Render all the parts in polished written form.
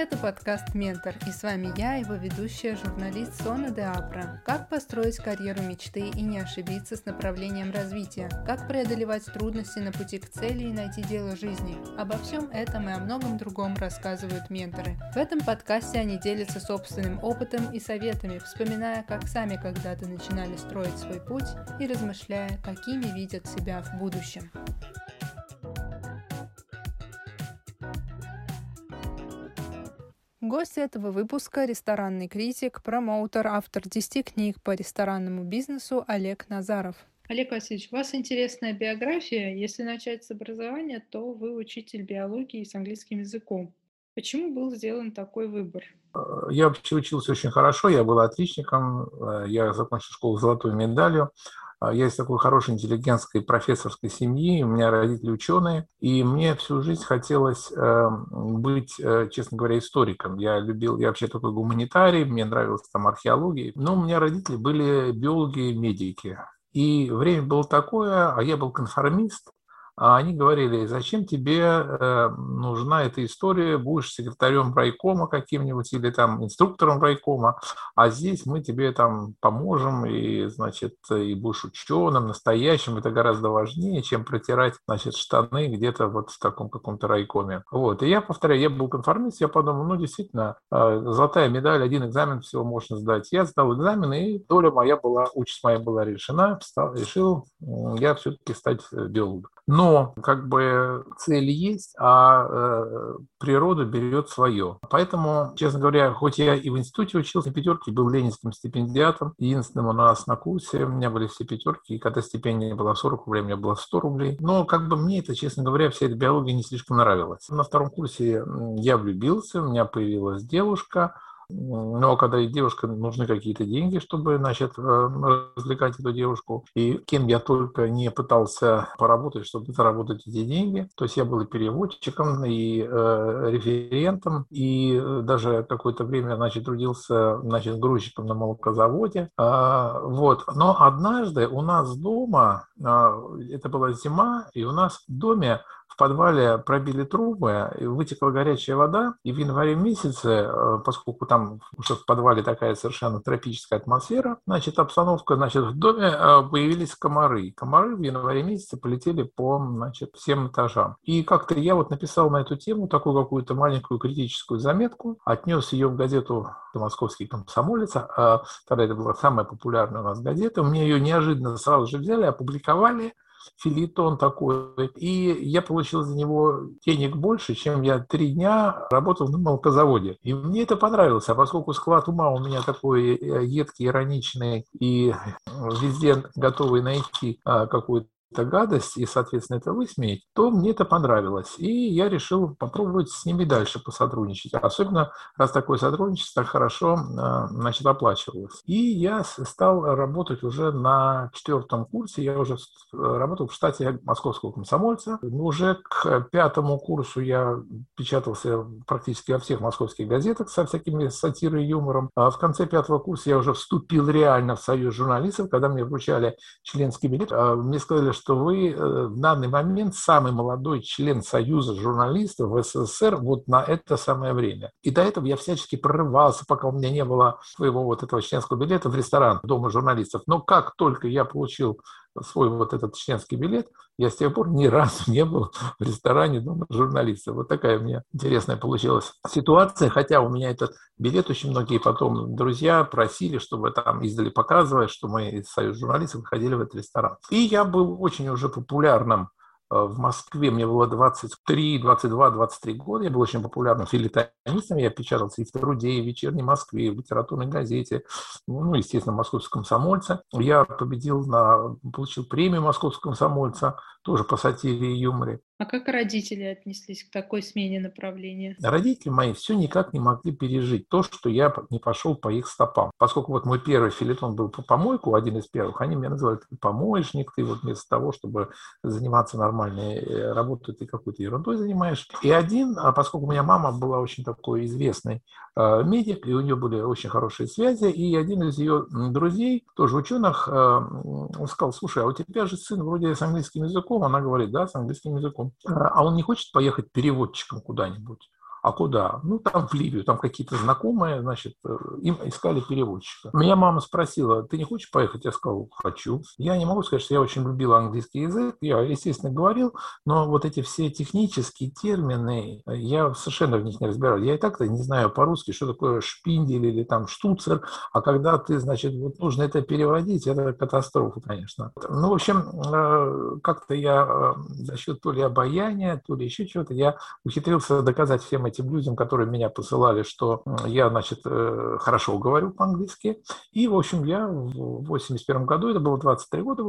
Это подкаст «Ментор», и с вами я, его ведущая, журналист Сона де Апро. Как построить карьеру мечты и не ошибиться с направлением развития? Как преодолевать трудности на пути к цели и найти дело жизни? Обо всем этом и о многом другом рассказывают менторы. В этом подкасте они делятся собственным опытом и советами, вспоминая, как сами когда-то начинали строить свой путь и размышляя, какими видят себя в будущем. Гость этого выпуска – ресторанный критик, промоутер, автор 10 книг по ресторанному бизнесу Олег Назаров. Олег Васильевич, у вас интересная биография. Если начать с образования, то вы учитель биологии с английским языком. Почему был сделан такой выбор? Я вообще учился очень хорошо, я был отличником, я закончил школу с золотой медалью. Я из такой хорошей интеллигентской профессорской семьи, у меня родители ученые, и мне всю жизнь хотелось быть, честно говоря, историком. Я вообще такой гуманитарий, мне нравилась там археология. Но у меня родители были биологи и медики. И время было такое, а я был конформист, а они говорили: зачем тебе нужна эта история, будешь секретарем райкома каким-нибудь или там инструктором райкома, а здесь мы тебе там поможем, и, значит, и будешь ученым, настоящим, это гораздо важнее, чем протирать, значит, штаны где-то вот в таком каком-то райкоме. Вот, и я повторяю, я был конформист, я подумал, ну, действительно, золотая медаль, один экзамен всего можно сдать. Я сдал экзамен, и участь моя была решена, решил я все-таки стать биологом. Но как бы цель есть, а природа берет свое. Поэтому, честно говоря, хоть я и в институте учился на пятерке, был ленинским стипендиатом, единственным у нас на курсе, у меня были все пятерки, и когда стипендия была 40 рублей, у меня было 100 рублей. Но как бы мне это, честно говоря, вся эта биология не слишком нравилась. На втором курсе я влюбился, у меня появилась девушка. Но когда и девушка, нужны какие-то деньги, чтобы, значит, развлекать эту девушку. И кем я только не пытался поработать, чтобы заработать эти деньги. То есть я был и переводчиком, и референтом, и даже какое-то время, значит, трудился, значит, грузчиком на молокозаводе. Вот. Но однажды у нас дома, это была зима, и у нас в доме в подвале пробили трубы, вытекла горячая вода, и в январе месяце, поскольку там уже в подвале такая совершенно тропическая атмосфера, значит, обстановка, значит, в доме появились комары. Комары в январе месяце полетели по, значит, всем этажам. И как-то я вот написал на эту тему такую какую-то маленькую критическую заметку, отнес ее в газету «Московский комсомолец», тогда это была самая популярная у нас газета, мне ее неожиданно сразу же взяли, опубликовали, филитон такой, и я получил за него денег больше, чем я 3 дня работал на молокозаводе. И мне это понравилось, а поскольку склад ума у меня такой едкий, ироничный, и везде готовый найти какую-то гадость и, соответственно, это высмеять, то мне это понравилось. И я решил попробовать с ними дальше посотрудничать. Особенно, раз такое сотрудничество хорошо, значит, оплачивалось. И я стал работать уже на 4 курсе. Я уже работал в штате Московского комсомольца. Уже к 5 курсу я печатался практически во всех московских газетах со всякими сатирой и юмором. А в конце 5 курса я уже вступил реально в Союз журналистов, когда мне вручали членский билет. Мне сказали, что вы в данный момент самый молодой член Союза журналистов в СССР вот на это самое время. И до этого я всячески прорывался, пока у меня не было своего вот этого членского билета в ресторан Дома журналистов. Но как только я получил свой вот этот членский билет, я с тех пор ни разу не был в ресторане Дома журналистов. Вот такая у меня интересная получилась ситуация, хотя у меня этот билет очень многие потом друзья просили, чтобы там издали показывать, что мы из Союза журналистов ходили в этот ресторан. И я был очень уже популярным в Москве, мне было 23, 22, 23 года, я был очень популярным филитонистом, я печатался и в «Труде», и в «Вечерней Москве», и в «Литературной газете», ну, естественно, «Московского комсомольца». Я победил, получил премию «Московского комсомольца», тоже по сатире и юморе. А как родители отнеслись к такой смене направления? Родители мои все никак не могли пережить то, что я не пошел по их стопам. Поскольку вот мой первый филитон был по помойку, один из первых, они меня называли: ты помоечник, ты вот вместо того, чтобы заниматься нормальной работой, ты какой-то ерундой занимаешь. И один, а поскольку у меня мама была очень такой известный медик, и у нее были очень хорошие связи, и один из ее друзей, тоже ученых, он сказал: слушай, а у тебя же сын вроде с английским языком. Она говорит: да, с английским языком. А он не хочет поехать переводчиком куда-нибудь? А А куда? Ну, там в Ливию, там какие-то знакомые, значит, им искали переводчика. Меня мама спросила, ты не хочешь поехать? Я сказал, хочу. Я не могу сказать, что я очень любил английский язык, я, естественно, говорил, но вот эти все технические термины, я совершенно в них не разбираюсь. Я и так-то не знаю по-русски, что такое шпиндель или там штуцер, а когда ты, значит, вот нужно это переводить, это катастрофа, конечно. Ну, в общем, как-то я за счет то ли обаяния, то ли еще чего-то, я ухитрился доказать всем этим людям, которые меня посылали, что я, значит, хорошо говорю по-английски. И, в общем, я в 1981 году, это было 23 года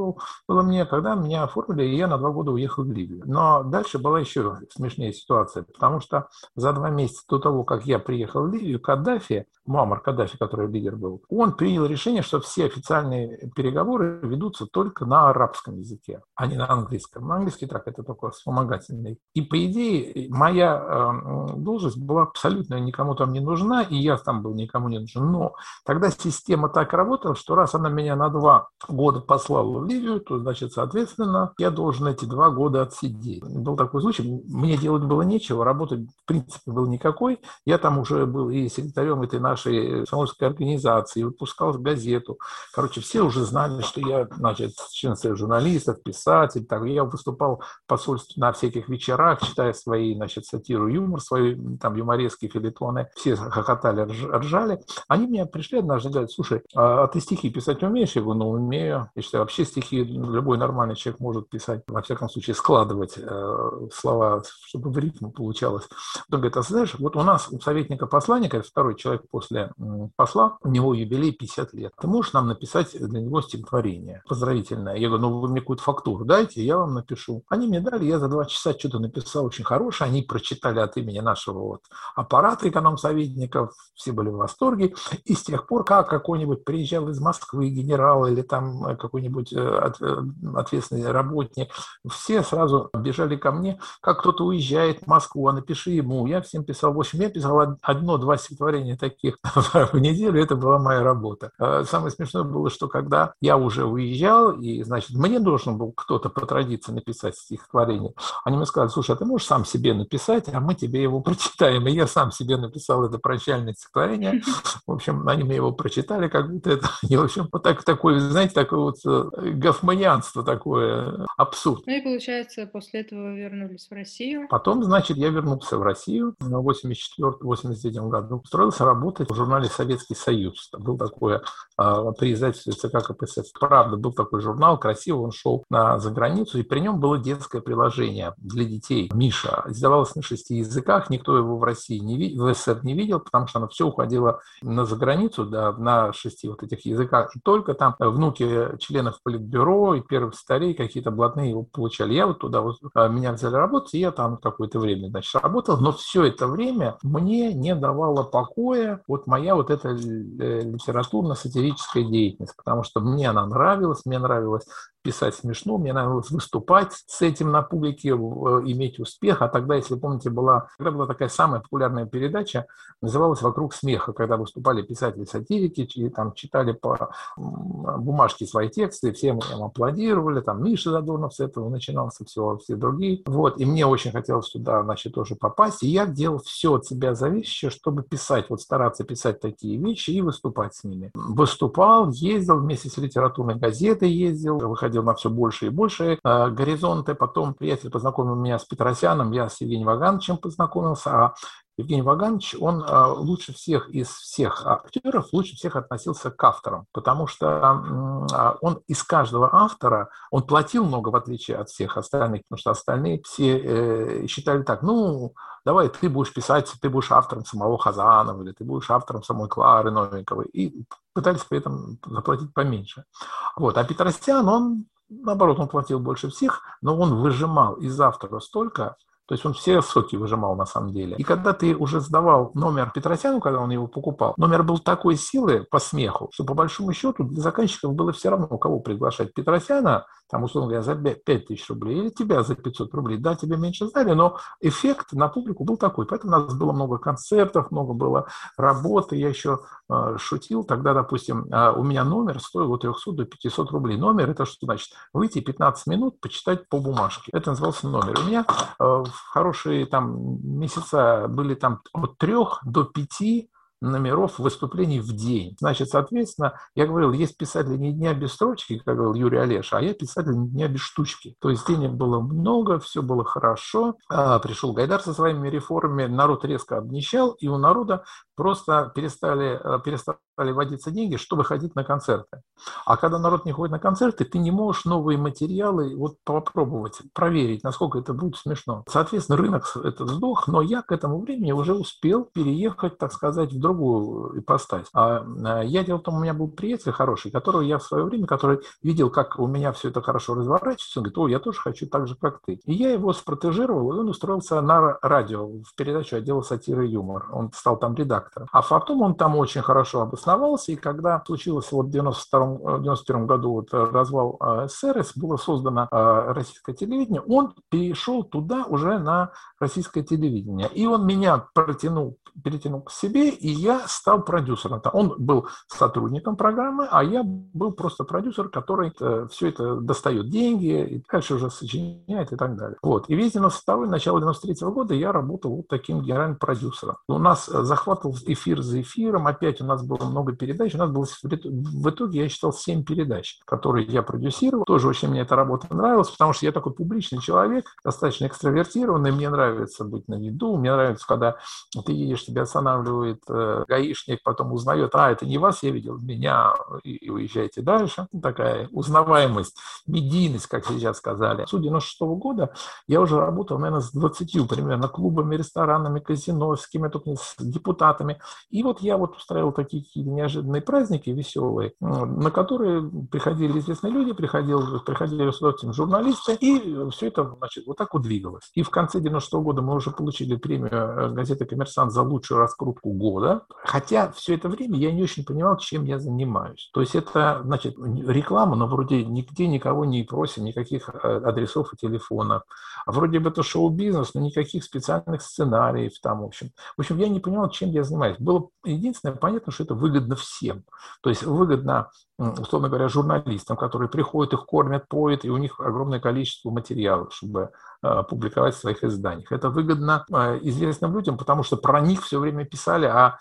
было мне, когда меня оформили, и я на 2 года уехал в Ливию. Но дальше была еще смешнее ситуация, потому что за 2 месяца до того, как я приехал в Ливию, Каддафи, Муаммар Каддафи, который лидер был, он принял решение, что все официальные переговоры ведутся только на арабском языке, а не на английском. На английский так это только вспомогательный. И, по идее, моя должность была абсолютно никому там не нужна, и я там был никому не нужен. Но тогда система так работала, что раз она меня на 2 года послала в Ливию, то, значит, соответственно, я должен эти 2 года отсидеть. Был такой случай, мне делать было нечего, работать, в принципе, был никакой. Я там уже был и секретарем этой нашей комсомольской организации, выпускал газету. Короче, все уже знали, что я, значит, член журналистов, писатель. Так. Я выступал в посольстве на всяких вечерах, читая свои, значит, сатиру, юмор, свои там юмореские филитоны. Все хохотали, ржали. Они меня пришли однажды и говорят, слушай, а ты стихи писать умеешь? Я говорю, ну, умею. Я считаю, вообще стихи любой нормальный человек может писать, во всяком случае, складывать слова, чтобы в ритм получалось. Он говорит, а знаешь, вот у нас у советника-посланника, второй человек после посла, у него юбилей 50 лет. Ты можешь нам написать для него стихотворение поздравительное? Я говорю, ну, вы мне какую-то фактуру дайте, я вам напишу. Они мне дали, я за 2 часа что-то написал очень хорошее, они прочитали от имени нашего вот аппарата экономсоветников, все были в восторге, и с тех пор, как какой-нибудь приезжал из Москвы генерал или там какой-нибудь ответственный работник, все сразу бежали ко мне, как кто-то уезжает в Москву, а напиши ему. Я всем писал, в общем, я писал 1-2 стихотворения таких в неделю, это была моя работа. Самое смешное было, что когда я уже уезжал, и, значит, мне должен был кто-то по традиции написать стихотворение, они мне сказали, слушай, а ты можешь сам себе написать, а мы тебе его прочитаем. И я сам себе написал это прощальное стихотворение. В общем, они мне его прочитали, как будто это... И, в общем, вот такое, знаете, такое вот гофманианство, такое абсурд. Ну и, получается, после этого вернулись в Россию. Потом, значит, я вернулся в Россию в 1984-1989 году. Устроился работать в журнале «Советский Союз». Был такое при издательстве ЦК КПСС. Правда, был такой журнал, красивый, он шел за границу, и при нем было детское приложение для детей «Миша». Издавалось на 6 языках, никто его в России не видел, в СССР не видел, потому что оно все уходило на заграницу, да, на 6 вот этих языках, и только там внуки членов политбюро и первых старей какие-то блатные его получали. Я вот туда, вот, меня взяли работать, и я там какое-то время, значит, работал, но все это время мне не давало покоя вот моя вот эта литературно-сатирическая деятельность, потому что мне она нравилась, мне нравилось писать смешно, мне нравилось выступать с этим на публике, иметь успех. А тогда, если помните, была такая самая популярная передача, называлась «Вокруг смеха», когда выступали писатели-сатирики, и там читали по бумажке свои тексты, все им аплодировали, там Миша Задорнов с этого начинался, все другие. Вот, и мне очень хотелось туда, значит, тоже попасть, и я делал все от себя зависящее, чтобы писать, вот стараться писать такие вещи и выступать с ними. Выступал, ездил вместе с литературной газетой, выходил на все больше и больше горизонты. Потом приятель познакомил меня с Петросяном, я с Евгением Вагановичем познакомился, а Евгений Ваганович, он лучше всех из всех актеров, лучше всех относился к авторам, потому что он из каждого автора, он платил много, в отличие от всех остальных, потому что остальные все считали так, ну, давай ты будешь писать, ты будешь автором самого Хазанова, или ты будешь автором самой Клары Новиковой, и пытались при этом заплатить поменьше. Вот. А Петросян, он, наоборот, он платил больше всех, но он выжимал из автора столько, то есть он все соки выжимал на самом деле. И когда ты уже сдавал номер Петросяну, когда он его покупал, номер был такой силы по смеху, что по большому счету для заказчиков было все равно, кого приглашать, Петросяна там, условно говоря, за 5 тысяч рублей, или тебя за 500 рублей. Да, тебе меньше знали, но эффект на публику был такой. Поэтому у нас было много концертов, много было работы. Я еще шутил. Тогда, допустим, у меня номер стоил от 300 до 500 рублей. Номер – это что значит? Выйти 15 минут, почитать по бумажке. Это назывался номер. У меня в хорошие там месяца были там от 3 до 5 номеров выступлений в день. Значит, соответственно, я говорил, есть писатели не дня без строчки, как говорил Юрий Олеша, а я писатель не дня без штучки. То есть денег было много, все было хорошо. Пришел Гайдар со своими реформами, народ резко обнищал, и у народа просто перестали водиться деньги, чтобы ходить на концерты. А когда народ не ходит на концерты, ты не можешь новые материалы вот попробовать, проверить, насколько это будет смешно. Соответственно, рынок этот сдох, но я к этому времени уже успел переехать, так сказать, в другую ипостась. Я делал в том, у меня был приятель хороший, которого я в свое время, который видел, как у меня все это хорошо разворачивается, он говорит, о, я тоже хочу так же, как ты. И я его спротежировал, и он устроился на радио в передачу отдела сатиры и юмор. Он стал там редактором. А потом он там очень хорошо обосновался, и когда случилось вот в 91 году вот развал СССР, было создано российское телевидение, он перешел туда уже на российское телевидение. И он меня перетянул к себе, и я стал продюсером. Он был сотрудником программы, а я был просто продюсер, который все это достает деньги, и дальше уже сочиняет и так далее. Вот. И весь 92-й, начало 93-го года я работал вот таким генеральным продюсером. У нас захватывал эфир за эфиром, опять у нас было много передач, у нас было в итоге, я считал, 7 передач, которые я продюсировал. Тоже очень мне эта работа нравилась, потому что я такой публичный человек, достаточно экстравертированный, мне нравится быть на виду, мне нравится, когда ты едешь, тебя останавливает гаишник, потом узнает, это не вас я видел, меня, и уезжаете дальше. Такая узнаваемость, медийность, как сейчас сказали. С 96-го года я уже работал, наверное, с 20 примерно клубами, ресторанами, казино, с кем-то, с депутатами. И вот я вот устраивал такие неожиданные праздники веселые, на которые приходили известные люди, приходили с удовольствием журналисты, и все это, значит, вот так вот двигалось. И в конце 96-го года мы уже получили премию газеты «Коммерсант» за лучшую раскрутку года, хотя все это время я не очень понимал, чем я занимаюсь. То есть это, значит, реклама, но вроде нигде никого не просим, никаких адресов и телефонов. Вроде бы это шоу-бизнес, но никаких специальных сценариев там, в общем. В общем, я не понимал, чем я занимаюсь. Было единственное, понятно, что это выгодно всем. То есть выгодно, условно говоря, журналистам, которые приходят, их кормят, поют, и у них огромное количество материалов, чтобы публиковать в своих изданиях. Это выгодно известным людям, потому что про них все время писали, а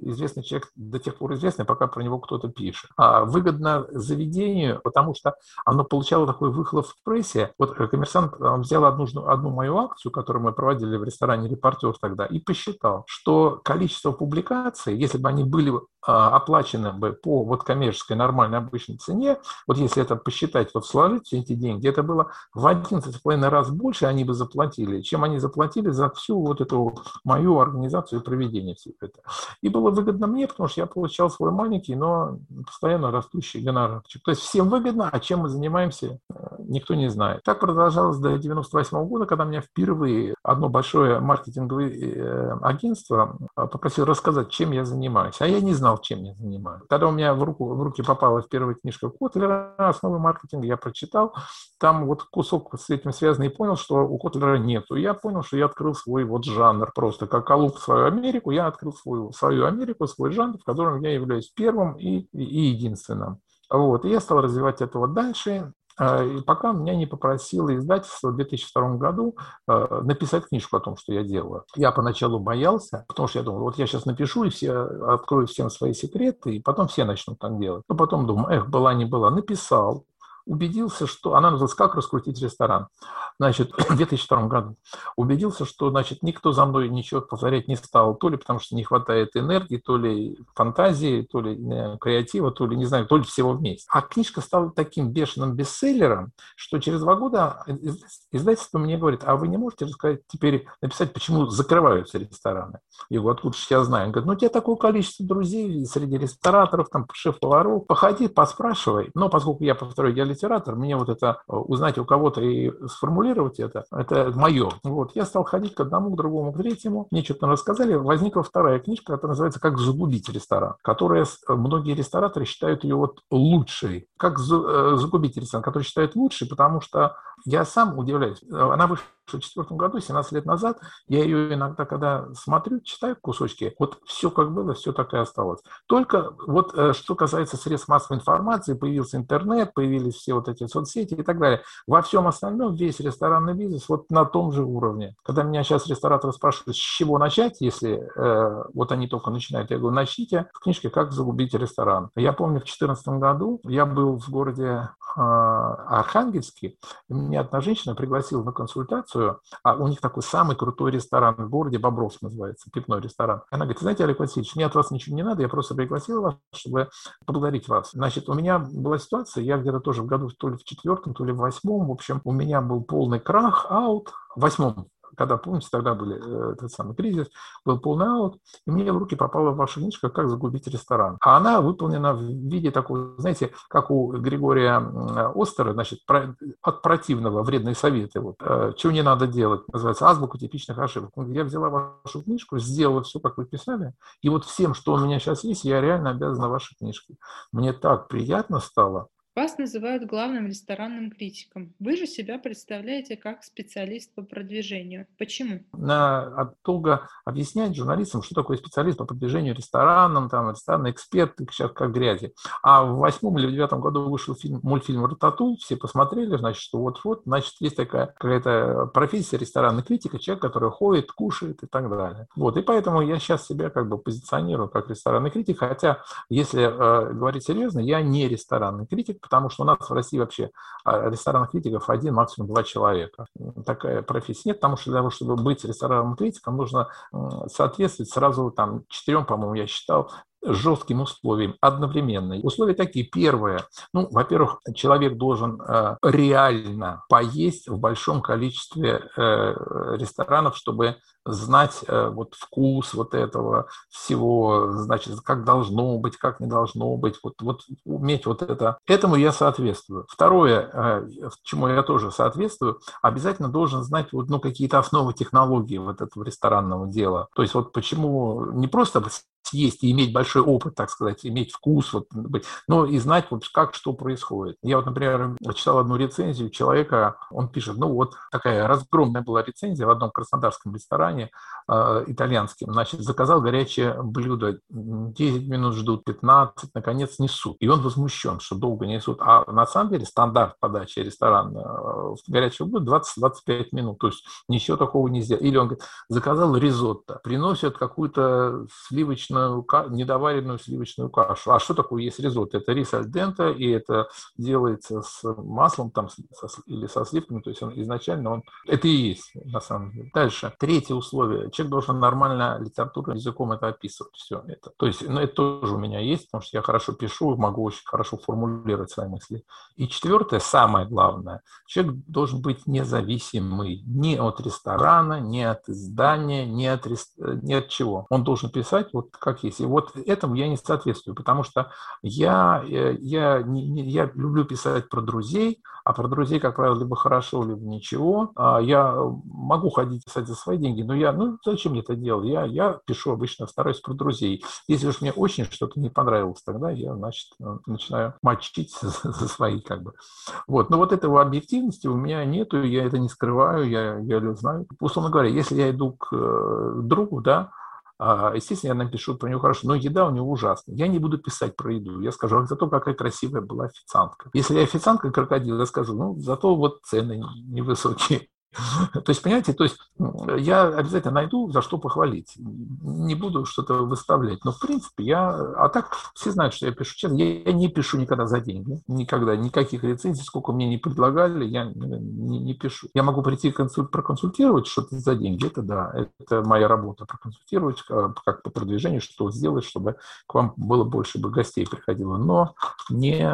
известный человек до тех пор известный, пока про него кто-то пишет. Выгодно заведению, потому что оно получало такой выхлоп в прессе. Вот «Коммерсант» взял одну мою акцию, которую мы проводили в ресторане «Репортер» тогда, и посчитал, что количество публикаций, если бы они были оплачены бы по вот коммерческой нормальной обычной цене, вот если это посчитать, вот сложить все эти деньги, это было в 11,5 раз больше они бы заплатили, чем они заплатили за всю вот эту мою организацию и проведение всего этого. И было выгодно мне, потому что я получал свой маленький, но постоянно растущий гонорарчик. То есть всем выгодно, а чем мы занимаемся, никто не знает. Так продолжалось до 98 года, когда меня впервые одно большое маркетинговое агентство попросило рассказать, чем я занимаюсь. А я не знал, чем я занимаюсь. Тогда у меня в руки попала впервые книжка Котлера «Основы маркетинга», я прочитал. Там вот кусок с этим связан, и понял, что у Котлера нету. Я понял, что я открыл свой вот жанр. Просто как Колумб свою Америку, я открыл свою Америку, свой жанр, в котором я являюсь первым и единственным. Вот. И я стал развивать это вот дальше. И пока меня не попросило издательство в 2002 году написать книжку о том, что я делаю. Я поначалу боялся, потому что я думал, вот я сейчас напишу, и все открою всем свои секреты, и потом все начнут так делать. Но потом думаю, была не была, написал. Убедился, что... Она называется «Как раскрутить ресторан». Значит, в 2002 году. Убедился, что, значит, никто за мной ничего повторять не стал. То ли потому, что не хватает энергии, то ли фантазии, то ли креатива, то ли, не знаю, то ли всего вместе. А книжка стала таким бешеным бестселлером, что через 2 года издательство мне говорит, а вы не можете рассказать теперь, написать, почему закрываются рестораны? Я говорю, откуда же я знаю? Он говорит, ну, у тебя такое количество друзей среди рестораторов, там, шеф-поваров. Походи, поспрашивай. Но поскольку я, повторяю, я литератор, мне вот это узнать у кого-то и сформулировать это мое. Вот. Я стал ходить к одному, к другому, к третьему. Мне что-то рассказали. Возникла вторая книжка, которая называется «Как загубить ресторан», которая многие рестораторы считают ее вот лучшей. «Как загубить ресторан», который считают лучшей, потому что я сам удивляюсь. Она вышла в 1994 году, 17 лет назад. Я ее иногда, когда смотрю, читаю кусочки. Вот все как было, все так и осталось. Только вот что касается средств массовой информации, появился интернет, появились все вот эти соцсети и так далее. Во всем остальном весь ресторанный бизнес вот на том же уровне. Когда меня сейчас рестораторы спрашивают, с чего начать, если вот они только начинают, я говорю, начните в книжке «Как загубить ресторан». Я помню, в 2014 году я был в городе Архангельске, меня одна женщина пригласила на консультацию, а у них такой самый крутой ресторан в городе, Бобровск называется, пивной ресторан. Она говорит, знаете, Олег Васильевич, мне от вас ничего не надо, я просто пригласила вас, чтобы поблагодарить вас. Значит, у меня была ситуация, я где-то тоже в году, то ли в 2004, то ли в 2008, в общем, у меня был полный крах, аут, в 2008. Когда, помните, тогда был этот самый кризис, был полный аут, и мне в руки попала ваша книжка «Как загубить ресторан». А она выполнена в виде такого, знаете, как у Григория Остера, значит, от противного, вредные советы, вот, чего не надо делать, называется «Азбука типичных ошибок». Я взяла вашу книжку, сделала все, как вы писали, и вот всем, что у меня сейчас есть, я реально обязана вашей книжке. Мне так приятно стало. Вас называют главным ресторанным критиком. Вы же себя представляете как специалист по продвижению. Почему? Надо долго объяснять журналистам, что такое специалист по продвижению ресторанам, там, ресторанный эксперт, сейчас как грязи. А в 2008 или в 2009 году вышел мультфильм «Рататуй», все посмотрели, значит, что вот-вот, значит, есть такая какая-то профессия ресторанного критика, человек, который ходит, кушает и так далее. Вот, и поэтому я сейчас себя как бы позиционирую как ресторанный критик, хотя, если говорить серьезно, я не ресторанный критик, потому что у нас в России вообще ресторанных критиков один, максимум два человека. Такая профессия нет, потому что для того, чтобы быть ресторанным критиком, нужно соответствовать сразу там 4, по-моему, я считал, жестким условиям одновременно. Условия такие. Первое. Ну, во-первых, человек должен реально поесть в большом количестве ресторанов, чтобы знать вот вкус вот этого всего, значит, как должно быть, как не должно быть, вот уметь вот это. Этому я соответствую. Второе, чему я тоже соответствую, обязательно должен знать вот, ну, какие-то основы технологии вот этого ресторанного дела. То есть вот почему не просто съесть и иметь большой опыт, так сказать, иметь вкус, вот, но и знать, вот, как что происходит. Я вот, например, читал одну рецензию человека, он пишет, ну вот такая разгромная была рецензия в одном краснодарском ресторане итальянском, значит, заказал горячее блюдо, 10 минут ждут, 15, наконец несут. И он возмущен, что долго несут. А на самом деле стандарт подачи ресторана горячего блюда 20-25 минут, то есть ничего такого не сделал. Или он говорит, заказал ризотто, приносят какую-то сливочную, недоваренную сливочную кашу. А что такое есть ризотто? Это рис аль денте, и это делается с маслом там, или со сливками, то есть он изначально это и есть, на самом деле. Дальше. Третье условие. Человек должен нормально литературным языком это описывать. Все это. То есть, ну, это тоже у меня есть, потому что я хорошо пишу, могу очень хорошо формулировать свои мысли. И четвертое, самое главное. Человек должен быть независимый ни от ресторана, ни от издания, ни от чего. Он должен писать вот как есть. И вот этому я не соответствую, потому что я люблю писать про друзей, а про друзей, как правило, либо хорошо, либо ничего. Я могу ходить писать за свои деньги, но зачем мне это делать? Я пишу обычно, стараюсь про друзей. Если уж мне очень что-то не понравилось, тогда я, значит, начинаю мочить за свои, как бы. Вот. Но вот этого объективности у меня нету, я это не скрываю, я знаю. Условно говоря, если я иду к другу, да, естественно, я напишу про него хорошо, но еда у него ужасная. Я не буду писать про еду. Я скажу, зато какая красивая была официантка. Если я официантка крокодил, я скажу, зато вот цены невысокие. То есть, понимаете, я обязательно найду, за что похвалить. Не буду что-то выставлять. Но, в принципе, а так все знают, что я пишу честно. Я не пишу никогда за деньги. Никогда. Никаких рецензий, сколько мне не предлагали, я не пишу. Я могу прийти проконсультировать что-то за деньги. Это да. Это моя работа. Проконсультировать, как по продвижению, что сделать, чтобы к вам было больше гостей приходило. Но не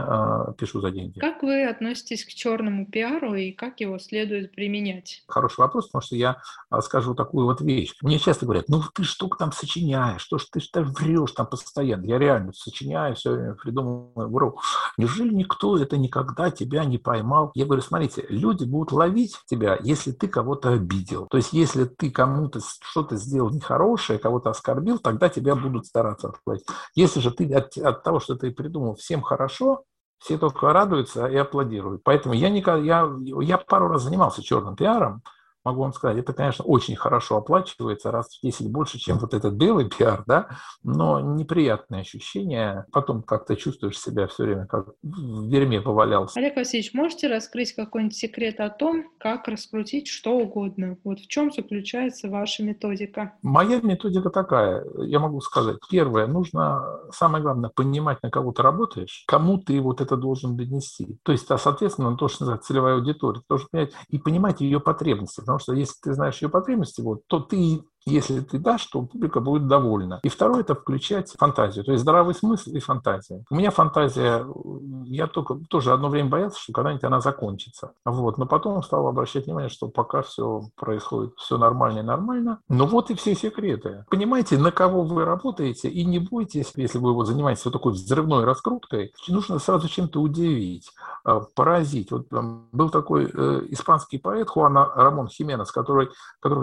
пишу за деньги. Как вы относитесь к черному пиару и как его следует применять? сочинять? Хороший вопрос, потому что я скажу такую вот вещь. Мне часто говорят, ну ты что там сочиняешь, что ж ты там врешь там постоянно. Я реально сочиняю, все время придумываю, вру. Неужели никто это никогда тебя не поймал? Я говорю, смотрите, люди будут ловить тебя, если ты кого-то обидел. То есть если ты кому-то что-то сделал нехорошее, кого-то оскорбил, тогда тебя будут стараться отплатить. Если же ты от того, что ты придумал, всем хорошо, все только радуются и аплодируют. Поэтому я пару раз занимался черным пиаром, могу вам сказать, это, конечно, очень хорошо оплачивается, раз в 10 больше, чем вот этот белый пиар, да, но неприятное ощущение. Потом как-то чувствуешь себя все время, как в дерьме повалялся. Олег Васильевич, можете раскрыть какой-нибудь секрет о том, как раскрутить что угодно? Вот в чем заключается ваша методика? Моя методика такая, я могу сказать. Первое, нужно, самое главное, понимать, на кого ты работаешь, кому ты вот это должен донести. То есть, соответственно, то, что называется целевая аудитория, ты должен понять и понимать ее потребности. Потому что если ты знаешь ее потребности, вот, то ты, если ты дашь, то публика будет довольна. И второе – это включать фантазию, то есть здравый смысл и фантазия. У меня фантазия, я тоже одно время боялся, что когда-нибудь она закончится. Вот. Но потом стал обращать внимание, что пока все происходит, все нормально и нормально. Но вот и все секреты. Понимаете, на кого вы работаете, и не бойтесь, если вы вот занимаетесь вот такой взрывной раскруткой, нужно сразу чем-то удивить, поразить. Вот был такой испанский поэт Хуана Рамон Хименес, которого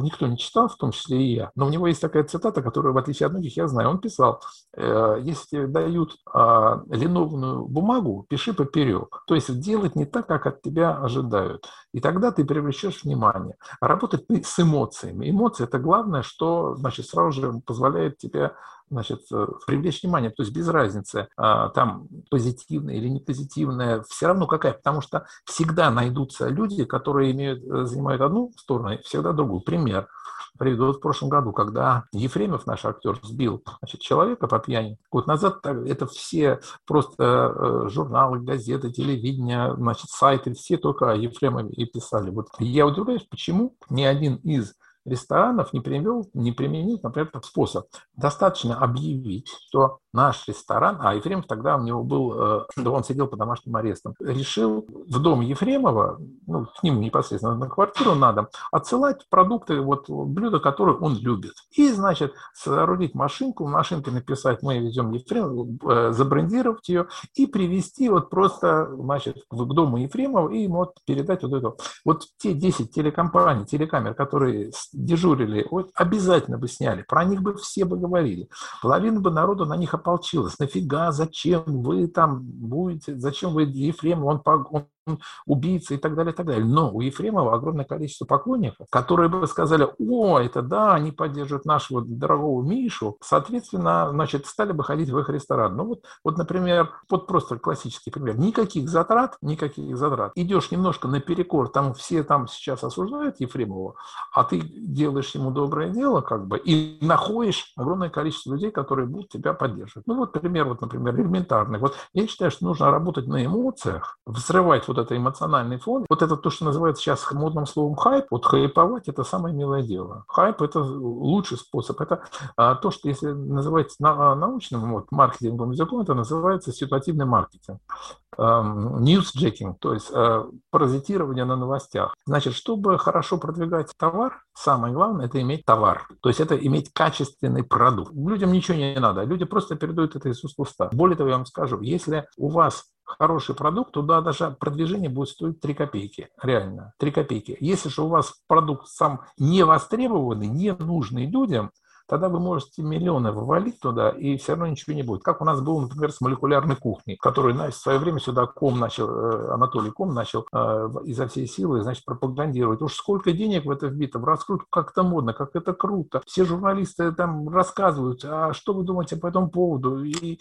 никто не читал, в том числе и я. Но у него есть такая цитата, которую, в отличие от многих, я знаю. Он писал, если тебе дают линованную бумагу, пиши поперек. То есть делать не так, как от тебя ожидают. И тогда ты привлечешь внимание. Работать с эмоциями. Эмоции – это главное, что значит, сразу же позволяет тебе значит, привлечь внимание, то есть без разницы, там позитивное или не позитивное, все равно какая, потому что всегда найдутся люди, которые занимают одну сторону и всегда другую. Пример приведу. Вот в прошлом году, когда Ефремов, наш актер, сбил значит, человека по пьяни, год назад это все просто журналы, газеты, телевидение, значит, сайты, все только о Ефремове и писали. Вот я удивляюсь, почему ни один из ресторанов не применил, например, способ. Достаточно объявить, что наш ресторан, а Ефремов тогда у него был, он сидел под домашним арестом, решил в дом Ефремова, ну, к нему непосредственно на квартиру на дом, отсылать продукты, вот блюда, которые он любит. И, значит, соорудить машинку, в машинке написать «Мы везем Ефремова», забрендировать ее и привезти вот просто, значит, к дому Ефремова и ему вот передать вот это. Вот те 10 телекомпаний, телекамер, которые дежурили, вот обязательно бы сняли, про них бы все бы говорили. Половина бы народу на них ополчилась. Нафига, зачем вы там будете, зачем вы Ефремов, он убийца и так далее, и так далее. Но у Ефремова огромное количество поклонников, которые бы сказали, о, это да, они поддерживают нашего дорогого Мишу, соответственно, значит, стали бы ходить в их ресторан. Ну вот, например, вот просто классический пример. Никаких затрат. Идешь немножко наперекор, там все там сейчас осуждают Ефремова, а ты делаешь ему доброе дело, как бы, и находишь огромное количество людей, которые будут тебя поддерживать. Ну вот пример, элементарный. Вот я считаю, что нужно работать на эмоциях, взрывать вот это эмоциональный фон. Вот это то, что называется сейчас модным словом хайп. Вот хайповать – это самое милое дело. Хайп – это лучший способ. Это то, что если называется научным маркетинговым языком, это называется ситуативный маркетинг. Ньюсджекинг, то есть паразитирование на новостях. Значит, чтобы хорошо продвигать товар, самое главное – это иметь товар. То есть это иметь качественный продукт. Людям ничего не надо. Люди просто передают это из уст в уста. Более того, я вам скажу, если у вас хороший продукт, туда даже продвижение будет стоить 3 копейки. Реально, 3 копейки. Если же у вас продукт сам не востребованный, не нужный людям, тогда вы можете миллионы вывалить туда, и все равно ничего не будет. Как у нас было, например, с молекулярной кухней, которую в свое время сюда Анатолий Ком начал изо всей силы, значит, пропагандировать. Уж сколько денег в это вбито, в раскрутку, как это модно, как это круто. Все журналисты там рассказывают, а что вы думаете по этому поводу, и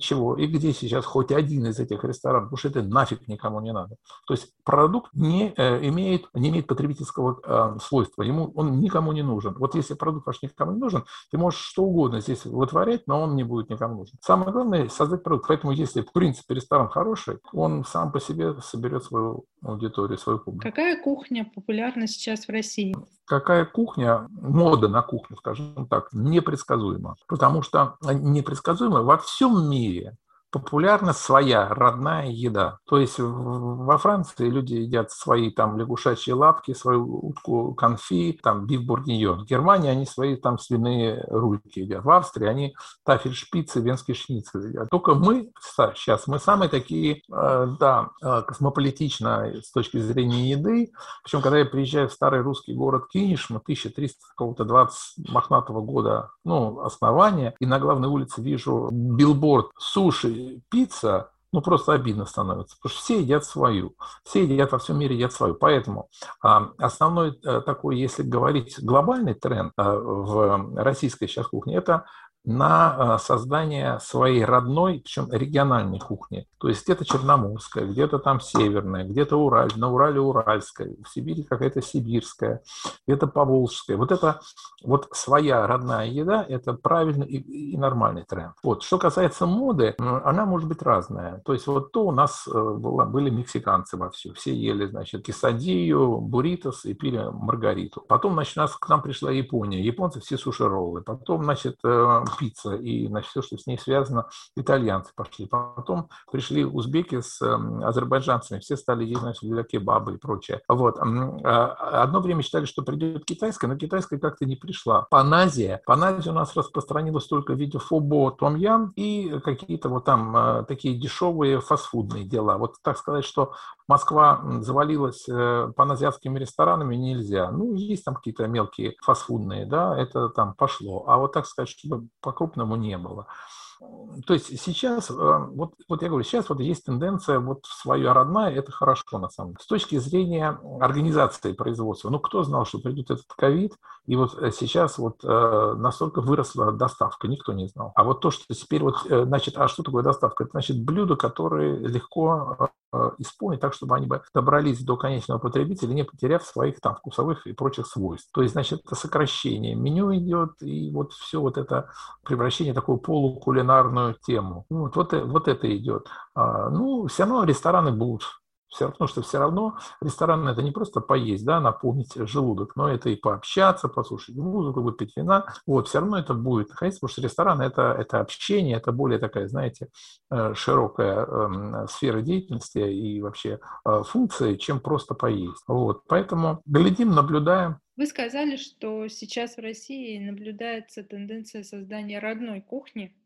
чего, и где сейчас хоть один из этих ресторанов, потому что это нафиг никому не надо. То есть продукт не имеет потребительского свойства, он никому не нужен. Вот если продукт ваш никому не нужен, ты можешь что угодно здесь вытворять, но он не будет никому нужен. Самое главное – создать продукт. Поэтому, если, в принципе, ресторан хороший, он сам по себе соберет свою аудиторию, свою публику. Какая кухня популярна сейчас в России? Какая кухня, мода на кухню, скажем так, непредсказуема. Потому что непредсказуема во всем мире. популярна своя родная еда. То есть во Франции люди едят свои там лягушачьи лапки, свою утку конфи, там биф-бургиньон. В Германии они свои там свиные рульки едят. В Австрии они тафель-шпицы, венский шницель едят. Только мы сейчас, мы самые такие, да, космополитично с точки зрения еды. Причем, когда я приезжаю в старый русский город Кинешма 1320 мохнатого года, ну, основания, и на главной улице вижу билборд «Суши, пицца», ну, просто обидно становится, потому что все едят свою. Все едят, во всем мире едят свою. Поэтому основной такой, если говорить, глобальный тренд в российской сейчас кухне – это на создание своей родной, причем региональной кухни. То есть где-то черноморская, где-то там северная, где-то Ураль, на Урале уральская, в Сибири какая-то сибирская, где-то поволжская. Вот это вот своя родная еда – это правильный и нормальный тренд. Вот. Что касается моды, она может быть разная. То есть вот то у нас были мексиканцы вовсю. Все ели, значит, кесадилью, бурритос и пили маргариту. Потом, значит, к нам пришла Япония. Японцы все суши-роллы. Потом, значит, пицца и, значит, все, что с ней связано, итальянцы пошли. Потом пришли узбеки с азербайджанцами, все стали есть, значит, кебабы и прочее. Вот. Одно время считали, что придет китайская, но китайская как-то не пришла. Паназия. Паназия у нас распространилась только в виде фобо, том-ям и какие-то вот там такие дешевые фастфудные дела. Вот так сказать, что Москва завалилась паназиатскими ресторанами нельзя. Ну, есть там какие-то мелкие фастфудные, да, это там пошло. А вот так сказать, чтобы по-крупному не было. То есть сейчас, вот я говорю, сейчас вот есть тенденция, вот своя родная, это хорошо на самом деле. С точки зрения организации производства, ну кто знал, что придет этот ковид, и вот сейчас вот настолько выросла доставка, никто не знал. А вот то, что теперь вот, значит, а что такое доставка? Это значит блюда, которые легко исполнить так, чтобы они бы добрались до конечного потребителя, не потеряв своих там вкусовых и прочих свойств. То есть, значит, это сокращение меню идет, и вот все вот это превращение в такую полукулинарную тему. Вот это идет. Ну, все равно рестораны будут. Все равно ресторан – это не просто поесть, да, наполнить желудок, но это и пообщаться, послушать музыку, выпить вина. Вот, все равно это будет находиться, потому что ресторан – это общение, это более такая, знаете, широкая сфера деятельности и вообще функции, чем просто поесть. Вот, поэтому глядим, наблюдаем. Вы сказали, что сейчас в России наблюдается тенденция создания родной кухни.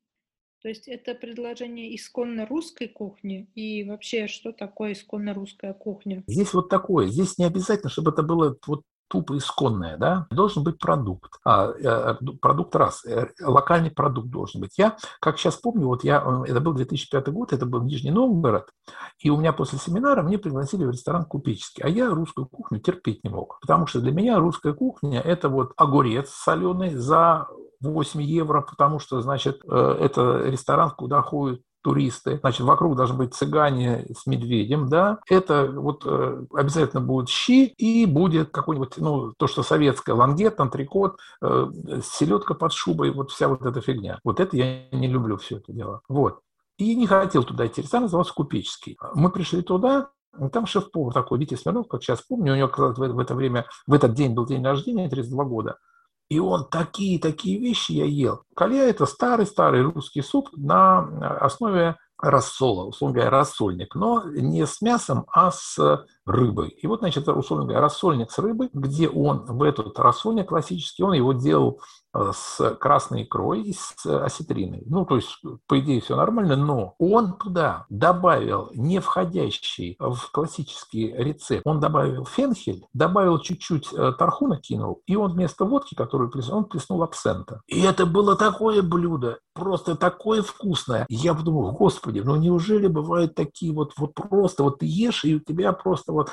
То есть это предложение исконно русской кухни и вообще, что такое исконно русская кухня? Здесь вот такое. Здесь не обязательно, чтобы это было вот тупо исконное, да? Должен быть продукт. Продукт раз. Локальный продукт должен быть. Я, как сейчас помню, это был 2005 год, это был Нижний Новгород, и у меня после семинара меня пригласили в ресторан купеческий. А я русскую кухню терпеть не мог, потому что для меня русская кухня – это вот огурец соленый за 8 евро, потому что, значит, это ресторан, куда ходят туристы. Значит, вокруг должны быть цыгане с медведем, да. Это вот обязательно будут щи и будет какой-нибудь, ну, то, что советское, лангет, антрикот, селедка под шубой, вот вся вот эта фигня. Вот это я не люблю, все это дело. Вот. И не хотел туда идти. Ресторан назывался «Купеческий». Мы пришли туда. Там шеф-повар такой, Витя Смирнов, как сейчас помню, у него в это время, в этот день был день рождения, 32 года. И он такие вещи я ел. Калья – это старый-старый русский суп на основе рассола, условно говоря, рассольник, но не с мясом, а с рыбой. И вот, значит, условно говоря, рассольник с рыбой, где он в этот рассольник классический, он его делал с красной икрой и с осетриной. Ну, то есть, по идее, все нормально, но он туда добавил не входящий в классический рецепт. Он добавил фенхель, добавил чуть-чуть тархуна, кинул, и он вместо водки, которую плеснул, он плеснул абсента. И это было такое блюдо, просто такое вкусное. Я подумал, господи, ну неужели бывают такие вот просто, вот ты ешь, и у тебя просто вот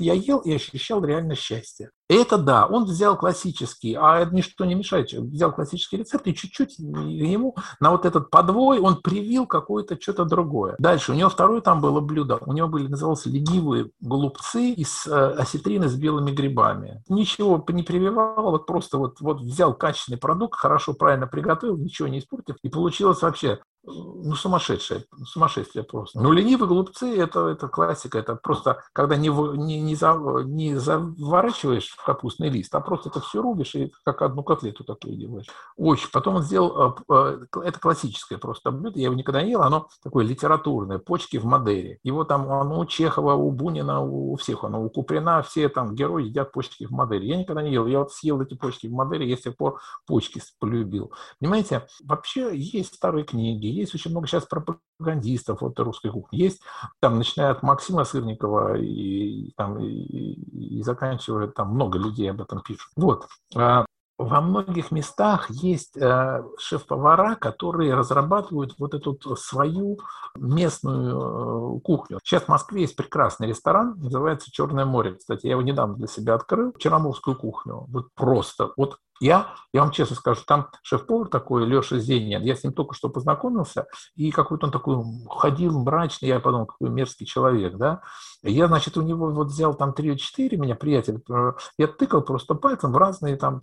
я ел и ощущал реально счастье. Это да, он взял классический, а ничто не мешает, взял классический рецепт и чуть-чуть ему на вот этот подвой он привил какое-то что-то другое. Дальше у него второе там было блюдо, у него называлось ленивые голубцы из осетрины с белыми грибами. Ничего не прививал, вот просто взял качественный продукт, хорошо, правильно приготовил, ничего не испортил, и получилось вообще ну, сумасшедшее, сумасшествие просто. Ну, ленивые глупцы, это классика, это просто, когда не заворачиваешь в капустный лист, а просто это все рубишь и как одну котлету такую делаешь. Очень. Потом он сделал, это классическое просто блюдо, я его никогда не ел, оно такое литературное, почки в Мадейре. Его там, оно у Чехова, у Бунина, у всех, оно у Куприна, все там герои едят почки в Мадейре. Я никогда не ел, я вот съел эти почки в Мадейре, я с тех пор почки полюбил. Понимаете, вообще есть старые книги, есть очень много сейчас пропагандистов вот русской кухни. Есть, там, начиная от Максима Сырникова и заканчивая, там много людей об этом пишут. Вот. Во многих местах есть шеф-повара, которые разрабатывают вот эту свою местную кухню. Сейчас в Москве есть прекрасный ресторан, называется «Черное море». Кстати, я его недавно для себя открыл. Черноморскую кухню. Вот просто. Вот я вам честно скажу, там шеф-повар такой, Леша Зенин, я с ним только что познакомился, и какой-то он такой ходил мрачный, я подумал, какой мерзкий человек, да. Я, значит, у него вот взял там 3-4, меня приятель, я тыкал просто пальцем в разные там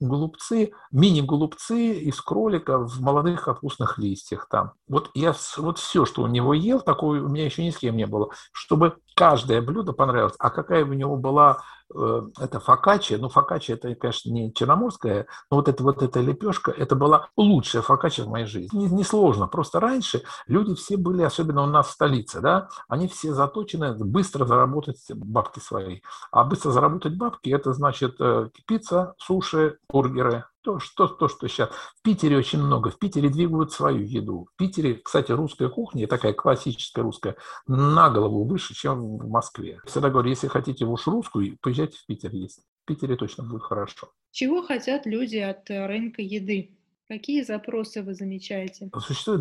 голубцы, мини-голубцы из кролика в молодых капустных листьях там. Вот я вот все, что у него ел, такое у меня еще ни с кем не было, чтобы каждое блюдо понравилось. А какая у него была... Это фокачча, ну фокачча это, конечно, не черноморская, но вот эта лепешка, это была лучшая фокачча в моей жизни. Несложно, просто раньше люди все были, особенно у нас в столице, да, они все заточены быстро заработать бабки свои. А быстро заработать бабки, это значит пицца, суши, бургеры. То, что сейчас. В Питере очень много. В Питере двигают свою еду. В Питере, кстати, русская кухня, такая классическая русская, на голову выше, чем в Москве. Всегда говорю, если хотите уж русскую, поезжайте в Питер есть. В Питере точно будет хорошо. Чего хотят люди от рынка еды? Какие запросы вы замечаете? Существует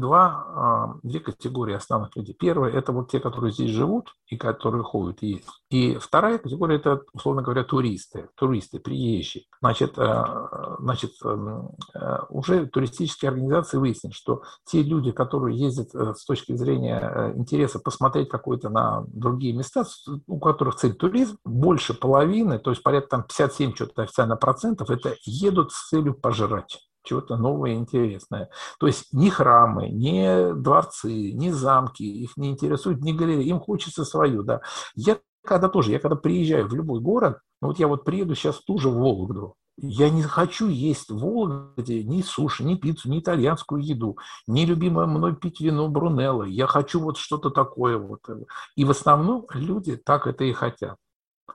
две категории основных людей. Первая – это вот те, которые здесь живут и которые ходят и есть. И вторая категория – это, условно говоря, туристы, приезжие. Значит, уже туристические организации выяснили, что те люди, которые ездят с точки зрения интереса посмотреть какое-то на другие места, у которых цель туризм, больше половины, то есть порядка там 57 что-то официально процентов, это едут с целью пожрать чего-то новое и интересное. То есть ни храмы, ни дворцы, ни замки, их не интересуют, ни галереи, им хочется свое, да. Я когда приезжаю в любой город, я приеду сейчас в ту же Вологду, я не хочу есть в Вологде ни суши, ни пиццу, ни итальянскую еду, ни любимое мной пить вино Брунелло, я хочу вот что-то такое вот. И в основном люди так это и хотят.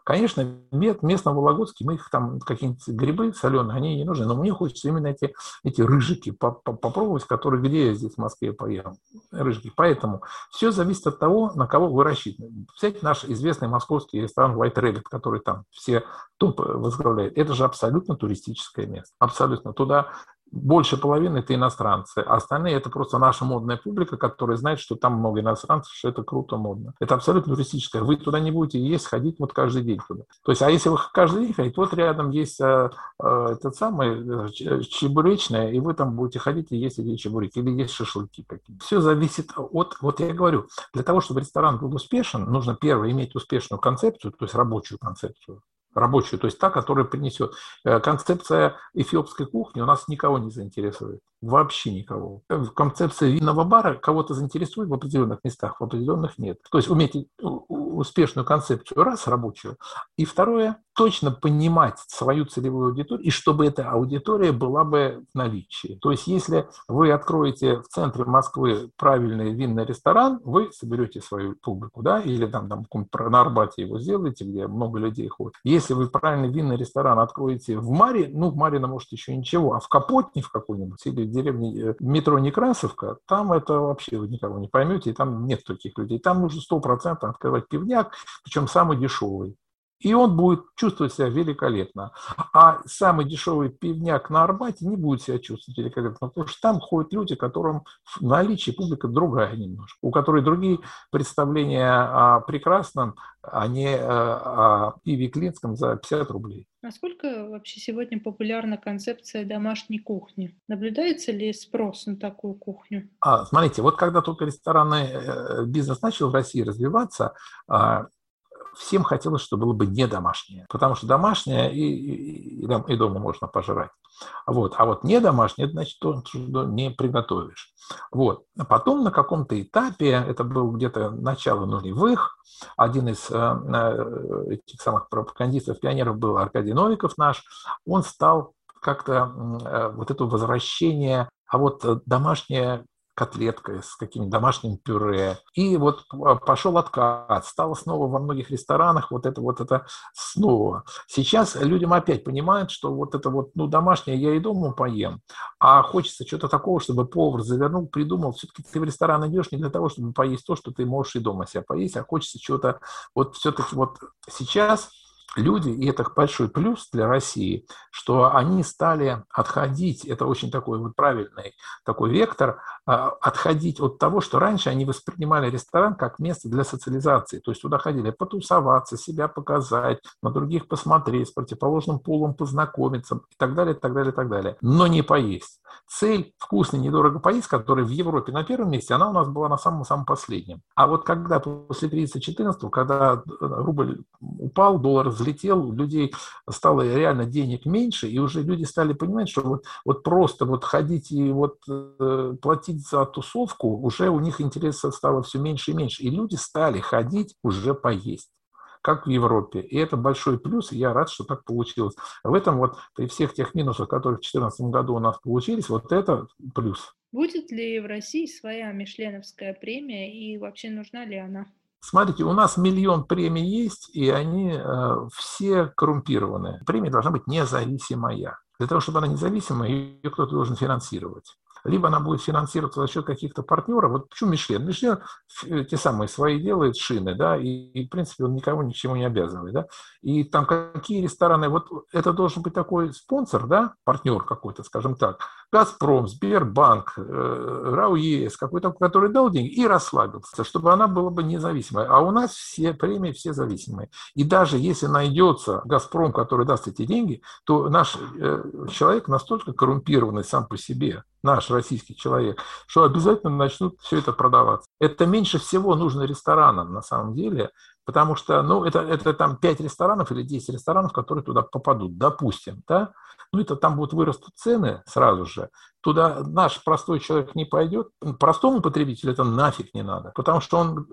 Конечно, местно-вологодские, мы их там какие-нибудь грибы соленые, они не нужны, но мне хочется именно эти рыжики попробовать, которые где я здесь в Москве поел, рыжики. Поэтому все зависит от того, на кого вы рассчитаны. Взять наш известный московский ресторан White Reddit, который там все топы возглавляет, это же абсолютно туристическое место, абсолютно. Туда больше половины – это иностранцы, а остальные – это просто наша модная публика, которая знает, что там много иностранцев, что это круто, модно. Это абсолютно туристическое. Вы туда не будете есть, ходить вот каждый день туда. То есть, а если вы каждый день ходите, вот рядом есть чебуречная, и вы там будете ходить и есть эти чебуреки, или есть шашлыки какие-то. Все зависит от… Вот я говорю, для того, чтобы ресторан был успешен, нужно, первое, иметь успешную концепцию, то есть рабочую концепцию. Рабочую, то есть та, которая принесет. Концепция эфиопской кухни у нас никого не заинтересует. Вообще никого. Концепция винного бара кого-то заинтересует в определенных местах, в определенных нет. То есть уметь успешную концепцию, раз, рабочую. И второе, точно понимать свою целевую аудиторию, и чтобы эта аудитория была бы в наличии. То есть если вы откроете в центре Москвы правильный винный ресторан, вы соберете свою публику, да, или там на Арбате его сделаете, где много людей ходит. Если вы правильный винный ресторан откроете в Маре, в Марьино, может, еще ничего, а в Капотне в какой-нибудь, или в деревне метро Некрасовка, там это вообще вы никого не поймете, и там нет таких людей. Там нужно 100% открывать пивняк, причем самый дешевый. И он будет чувствовать себя великолепно. А самый дешевый пивняк на Арбате не будет себя чувствовать великолепно, потому что там ходят люди, которым в наличии публика другая немножко, у которой другие представления о прекрасном, а не о пиве клинском за 50 рублей. Насколько вообще сегодня популярна концепция домашней кухни? Наблюдается ли спрос на такую кухню? Смотрите, вот когда только ресторанный бизнес начал в России развиваться, всем хотелось, чтобы было бы не домашнее. Потому что домашнее и дома можно пожрать. Вот. А вот не домашнее, значит, то, что не приготовишь. Вот. Потом на каком-то этапе, это был где-то начало нулевых, один из этих самых пропагандистов, пионеров был Аркадий Новиков наш, он стал как-то вот это возвращение, а вот домашнее котлетка с каким-то домашним пюре. И вот пошел откат. Стало снова во многих ресторанах вот это снова. Сейчас людям опять понимают, что вот это домашнее я и дома поем, а хочется чего-то такого, чтобы повар завернул, придумал. Все-таки ты в ресторан идешь не для того, чтобы поесть то, что ты можешь и дома себя поесть, а хочется чего-то. Вот все-таки вот сейчас люди, и это большой плюс для России, что они стали отходить, это очень такой вот правильный такой вектор, отходить от того, что раньше они воспринимали ресторан как место для социализации. То есть туда ходили потусоваться, себя показать, на других посмотреть, с противоположным полом познакомиться и так далее, и так далее, и так далее. Но не поесть. Цель вкусно, недорого поесть, которая в Европе на первом месте, она у нас была на самом-самом последнем. А вот когда после 30-14, когда рубль упал, доллар взлетел, у людей стало реально денег меньше, и уже люди стали понимать, что вот просто ходить и платить за тусовку, уже у них интереса стало все меньше и меньше. И люди стали ходить уже поесть, как в Европе. И это большой плюс, и я рад, что так получилось. В этом при всех тех минусах, которые в 2014 году у нас получились, это плюс. Будет ли в России своя Мишленовская премия, и вообще нужна ли она? Смотрите, у нас миллион премий есть, и они все коррумпированы. Премия должна быть независимая. Для того, чтобы она независимая, ее кто-то должен финансировать. Либо она будет финансироваться за счет каких-то партнеров. Почему Мишлен? Мишлен те самые свои делает шины, да, и в принципе, он никого ни к чему не обязывает, да. И там какие рестораны, это должен быть такой спонсор, да, партнер какой-то, скажем так. Газпром, Сбербанк, РАО ЕС, какой-то, который дал деньги и расслабился, чтобы она была бы независимой. А у нас все премии, все зависимые. И даже если найдется Газпром, который даст эти деньги, то наш человек настолько коррумпированный сам по себе, наш российский человек, что обязательно начнут все это продаваться. Это меньше всего нужно ресторанам, на самом деле, потому что, это там 5 ресторанов или 10 ресторанов, которые туда попадут, допустим, да? Это там будут вырастут цены сразу же. Туда наш простой человек не пойдет. Простому потребителю это нафиг не надо, потому что он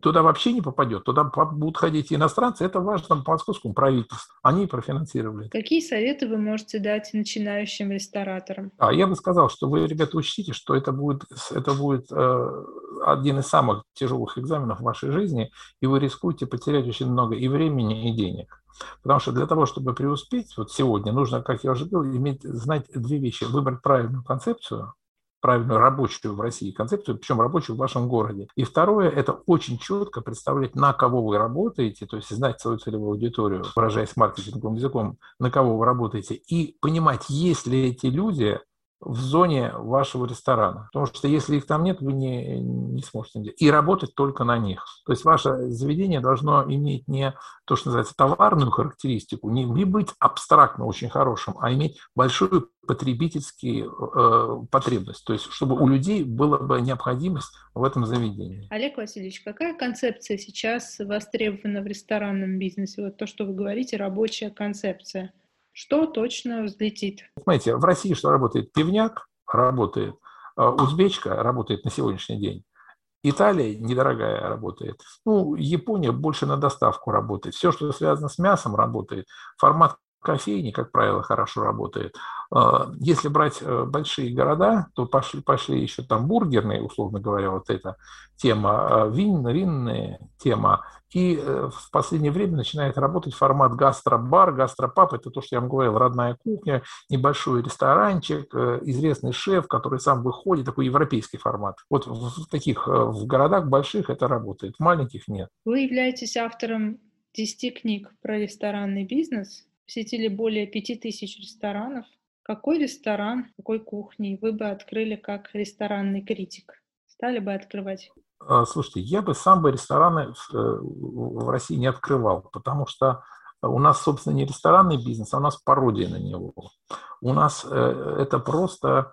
туда вообще не попадет. Туда будут ходить иностранцы. Это важно московскому правительству. Они профинансировали. Какие советы вы можете дать начинающим рестораторам? Я бы сказал, что вы, ребята, учтите, что это будет один из самых тяжелых экзаменов в вашей жизни, и вы рискуете потерять очень много и времени, и денег. Потому что для того, чтобы преуспеть сегодня, нужно, как я уже говорил, знать две вещи. Выбрать правильную концепцию, правильную рабочую в России концепцию, причем рабочую в вашем городе. И второе, это очень четко представлять, на кого вы работаете, то есть знать свою целевую аудиторию, выражаясь маркетинговым языком, на кого вы работаете, и понимать, есть ли эти люди в зоне вашего ресторана. Потому что если их там нет, вы не сможете делать. И работать только на них. То есть ваше заведение должно иметь не то, что называется, товарную характеристику, не быть абстрактно очень хорошим, а иметь большую потребительские потребности, то есть чтобы у людей была бы необходимость в этом заведении. Олег Васильевич, какая концепция сейчас востребована в ресторанном бизнесе? То, что вы говорите, рабочая концепция. Что точно взлетит? Понимаете, в России что работает? Пивняк работает, узбечка работает на сегодняшний день, Италия недорогая работает, Япония больше на доставку работает, все, что связано с мясом, работает, формат кофейни, как правило, хорошо работает. Если брать большие города, то пошли еще там бургерные, условно говоря, эта тема, винная тема. И в последнее время начинает работать формат гастробар, гастропаб. Это то, что я вам говорил, родная кухня, небольшой ресторанчик, известный шеф, который сам выходит, такой европейский формат. В городах больших это работает, в маленьких нет. Вы являетесь автором 10 книг про ресторанный бизнес. Посетили более 5000 ресторанов. Какой ресторан, какой кухни вы бы открыли как ресторанный критик? Стали бы открывать? Слушайте, я бы сам рестораны в России не открывал, потому что у нас, собственно, не ресторанный бизнес, а у нас пародия на него. У нас это просто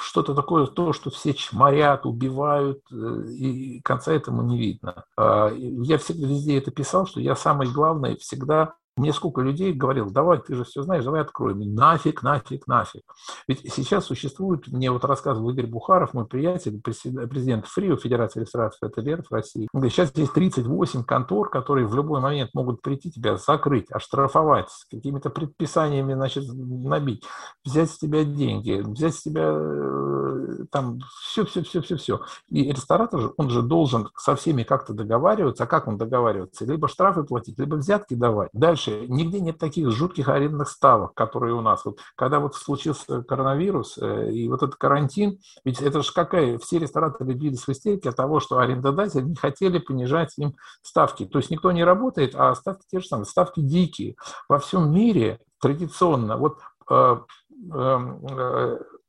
что-то такое, то, что все чморят, убивают, и конца этому не видно. Я всегда везде это писал, что я самый главный всегда... Мне сколько людей говорил: давай, ты же все знаешь, давай откроем. И нафиг, нафиг, нафиг. Ведь сейчас существует, мне вот рассказывал Игорь Бухаров, мой приятель, президент ФРИО, Федерации ресторации ательеров России. Он говорит, сейчас здесь 38 контор, которые в любой момент могут прийти тебя закрыть, оштрафовать, с какими-то предписаниями, значит, набить, взять с тебя деньги, взять с тебя там все. И ресторатор же, он же должен со всеми как-то договариваться. А как он договаривается? Либо штрафы платить, либо взятки давать. Дальше нигде нет таких жутких арендных ставок, которые у нас. Вот, когда вот случился коронавирус и вот этот карантин, ведь это же какая, все рестораторы бились в истерике от того, что арендодатели не хотели понижать им ставки. То есть никто не работает, а ставки те же самые, ставки дикие. Во всем мире традиционно вот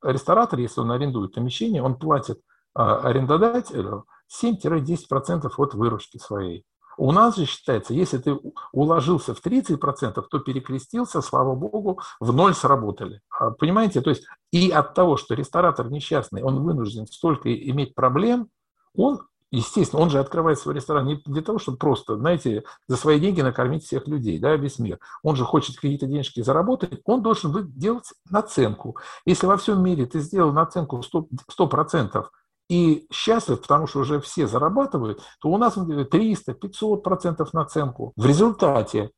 ресторатор, если он арендует помещение, он платит арендодателю 7-10% от выручки своей. У нас же считается, если ты уложился в 30%, то перекрестился, слава богу, в ноль сработали. Понимаете? То есть и от того, что ресторатор несчастный, он вынужден столько иметь проблем, он, естественно, он же открывает свой ресторан не для того, чтобы просто, знаете, за свои деньги накормить всех людей, да, весь мир. Он же хочет какие-то денежки заработать, он должен делать наценку. Если во всем мире ты сделал наценку 100%, и счастлив, потому что уже все зарабатывают, то у нас 300-500% наценку. В результате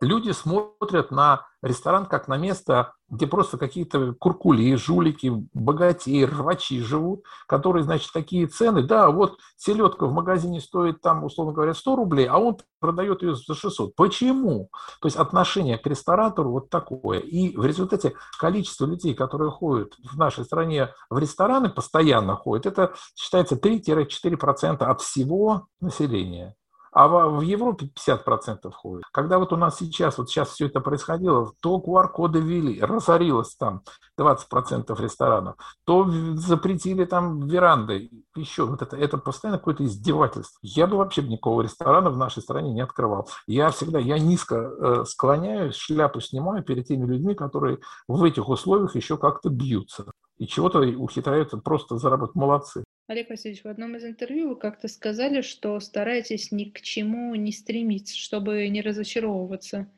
люди смотрят на ресторан как на место, где просто какие-то куркули, жулики, богатеи, рвачи живут, которые, значит, такие цены. Да, вот селедка в магазине стоит, там, условно говоря, 100 рублей, а он продает ее за 600. Почему? То есть отношение к ресторатору вот такое. И в результате количество людей, которые ходят в нашей стране в рестораны, постоянно ходят, это считается 3-4% от всего населения. А в Европе 50% ходит. Когда вот у нас сейчас все это происходило, то QR-коды ввели, разорилось там 20% ресторанов, то запретили там веранды, еще вот это постоянно какое-то издевательство. Я бы вообще никакого ресторана в нашей стране не открывал. Я низко склоняюсь, шляпу снимаю перед теми людьми, которые в этих условиях еще как-то бьются и чего-то ухитряются просто заработать. Молодцы. Олег Васильевич, в одном из интервью вы как-то сказали, что стараетесь ни к чему не стремиться, чтобы не разочаровываться.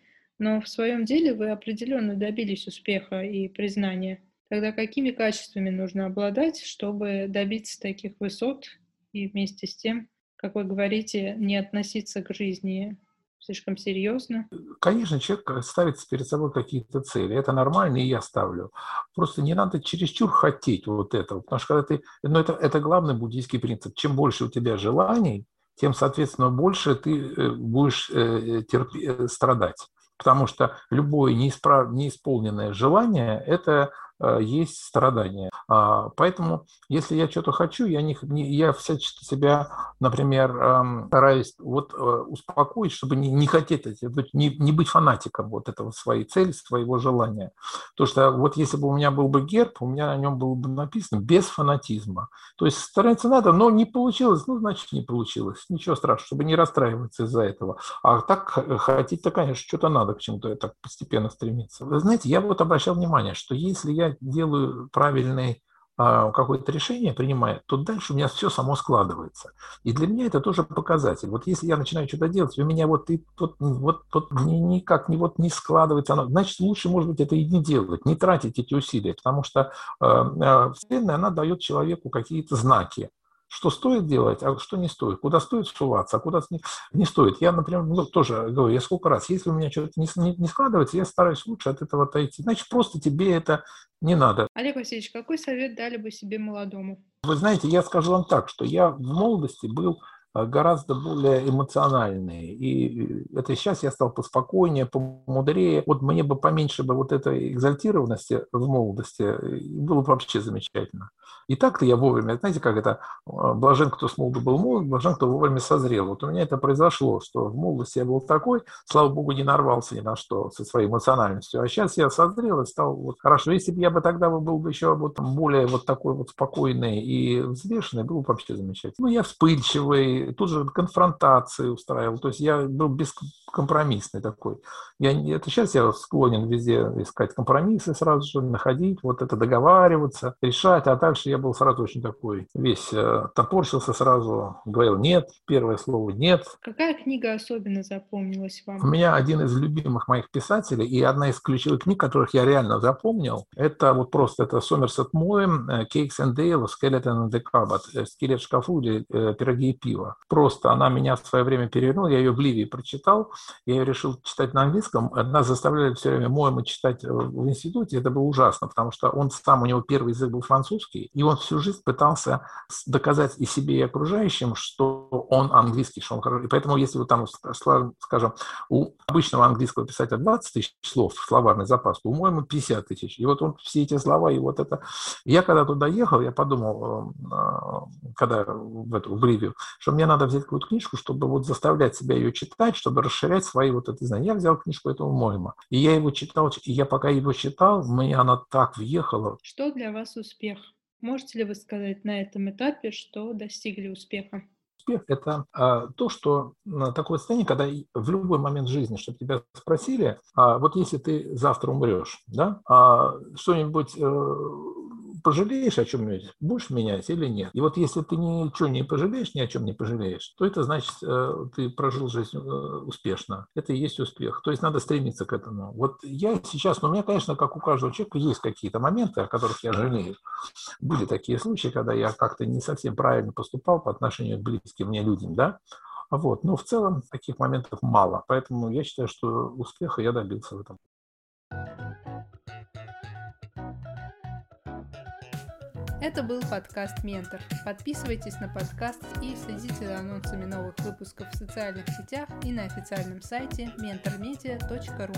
Но в своем деле вы определенно добились успеха и признания. Тогда какими качествами нужно обладать, чтобы добиться таких высот и вместе с тем, как вы говорите, не относиться к жизни слишком серьезно? Конечно, человек ставит перед собой какие-то цели. Это нормально, и я ставлю. Просто не надо чересчур хотеть вот этого. Потому что когда ты... это главный буддийский принцип. Чем больше у тебя желаний, тем, соответственно, больше ты будешь страдать. Потому что любое неисполненное желание – это есть страдания. Поэтому, если я что-то хочу, я всячески себя, например, стараюсь успокоить, чтобы не хотеть, не быть фанатиком этого своей цели, своего желания. Потому что если бы у меня был бы герб, у меня на нем было бы написано «без фанатизма». То есть стараться надо, но не получилось, значит, не получилось. Ничего страшного, чтобы не расстраиваться из-за этого. А так хотеть-то, конечно, что-то надо, к чему-то так постепенно стремиться. Вы знаете, я обращал внимание, что если я делаю правильный какое-то решение принимает, то дальше у меня все само складывается. И для меня это тоже показатель. Если я начинаю что-то делать, у меня никак не складывается оно, значит, лучше, может быть, это и не делать, не тратить эти усилия, потому что Вселенная, она дает человеку какие-то знаки. Что стоит делать, а что не стоит, куда стоит всуваться, а куда не стоит. Я, например, тоже говорю, я сколько раз, если у меня что-то не складывается, я стараюсь лучше от этого отойти. Значит, просто тебе это не надо. Олег Васильевич, какой совет дали бы себе молодому? Вы знаете, я скажу вам так, что я в молодости был гораздо более эмоциональные. И это сейчас я стал поспокойнее, помудрее. Мне бы поменьше этой экзальтированности в молодости было бы вообще замечательно. И так-то я вовремя, знаете, как это, блажен, кто с молоду был молод, блажен, кто вовремя созрел. У меня это произошло, что в молодости я был такой, слава богу, не нарвался ни на что со своей эмоциональностью. А сейчас я созрел и стал хорошо. Если бы я тогда был бы еще более такой спокойный и взвешенный, было бы вообще замечательно. Я вспыльчивый, и тут же конфронтации устраивал. То есть я был бескомпромиссный такой. Это сейчас я склонен везде искать компромиссы сразу же, находить, вот это договариваться, решать. А также я был сразу очень такой, весь топорщился сразу, говорил «нет», первое слово «нет». Какая книга особенно запомнилась вам? У меня один из любимых моих писателей и одна из ключевых книг, которых я реально запомнил, это вот просто это Сомерсет Моэм, «Cakes and Ale, Skeleton in the Cupboard», «Скелет в шкафу» или «Пироги и пиво». Просто она меня в свое время перевернула, я ее в Ливии прочитал, я ее решил читать на английском, нас заставляли все время Моэма читать в институте, это было ужасно, потому что он сам, у него первый язык был французский, и он всю жизнь пытался доказать и себе, и окружающим, что он английский, что он хороший. И поэтому, если вы там, скажем, у обычного английского писателя 20 тысяч слов, словарный запас, у Моэма 50 тысяч. И вот он все эти слова, и вот это... Я когда туда ехал, я подумал, когда в Ливию, что мне надо взять какую-то книжку, чтобы вот заставлять себя ее читать, чтобы расширять свои вот это знания. Я взял книжку этого Моэма. И я его читал, и я пока его читал, мне она так въехала. Что для вас успех? Можете ли вы сказать на этом этапе, что достигли успеха? Успех – это то, что такое состояние, когда в любой момент жизни, чтобы тебя спросили, вот если ты завтра умрешь, да, что-нибудь... пожалеешь о чем-нибудь, будешь менять или нет. И вот если ты ничего не пожалеешь, ни о чем не пожалеешь, то это значит, ты прожил жизнь успешно. Это и есть успех. То есть надо стремиться к этому. Вот я сейчас, у меня, конечно, как у каждого человека, есть какие-то моменты, о которых я жалею. Были такие случаи, когда я как-то не совсем правильно поступал по отношению к близким мне людям, да? Вот. Но в целом таких моментов мало. Поэтому я считаю, что успеха я добился в этом. Это был подкаст «Ментор». Подписывайтесь на подкаст и следите за анонсами новых выпусков в социальных сетях и на официальном сайте mentormedia.ru.